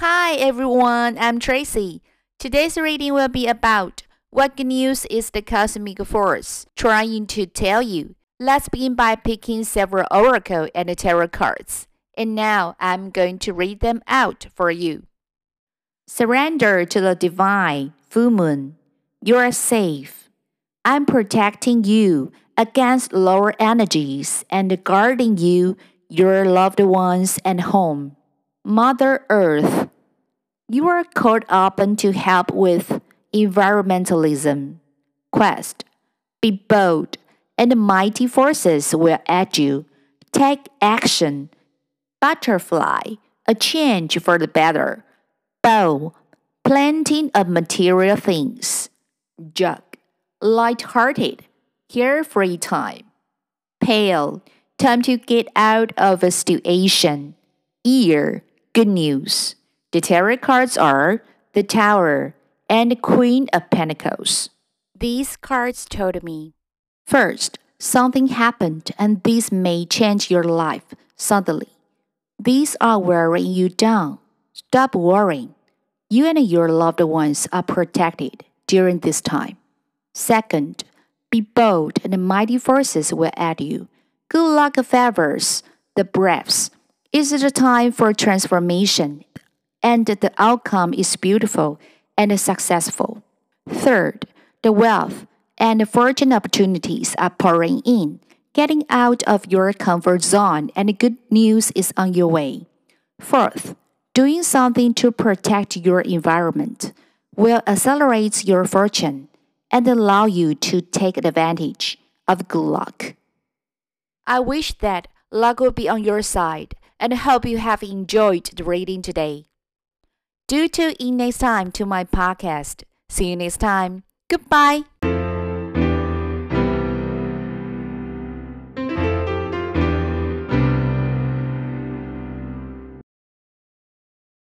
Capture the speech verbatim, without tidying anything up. Hi everyone, I'm Tracy. Today's reading will be about what good news is the cosmic force trying to tell you. Let's begin by picking several oracle and tarot cards, and now I'm going to read them out for you. Surrender to the divine, full moon. You are safe. I'm protecting you against lower energies and guarding you, your loved ones, and home. Mother Earth, you are called upon to help with environmentalism. Quest, be bold, and mighty forces will aid you. Take action. Butterfly, a change for the better. Bow, planting of material things. Jug, light-hearted, carefree time. Pail, time to get out of a situation. Ear, good news. The tarot cards are the Tower and Queen of Pentacles. These cards told me, first, something happened and this may change your life suddenly. These are wearing you down. Stop worrying. You and your loved ones are protected during this time. Second, be bold and mighty forces will aid you. Good luck favors the brave. It's the time for transformation, and the outcome is beautiful and successful. Third, the wealth and fortune opportunities are pouring in. Getting out of your comfort zone and good news is on your way. Fourth, doing something to protect your environment will accelerate your fortune and allow you to take advantage of good luck. I wish that luck will be on your side, and hope you have enjoyed the reading today. Do tune in next time to my podcast. See you next time. Goodbye.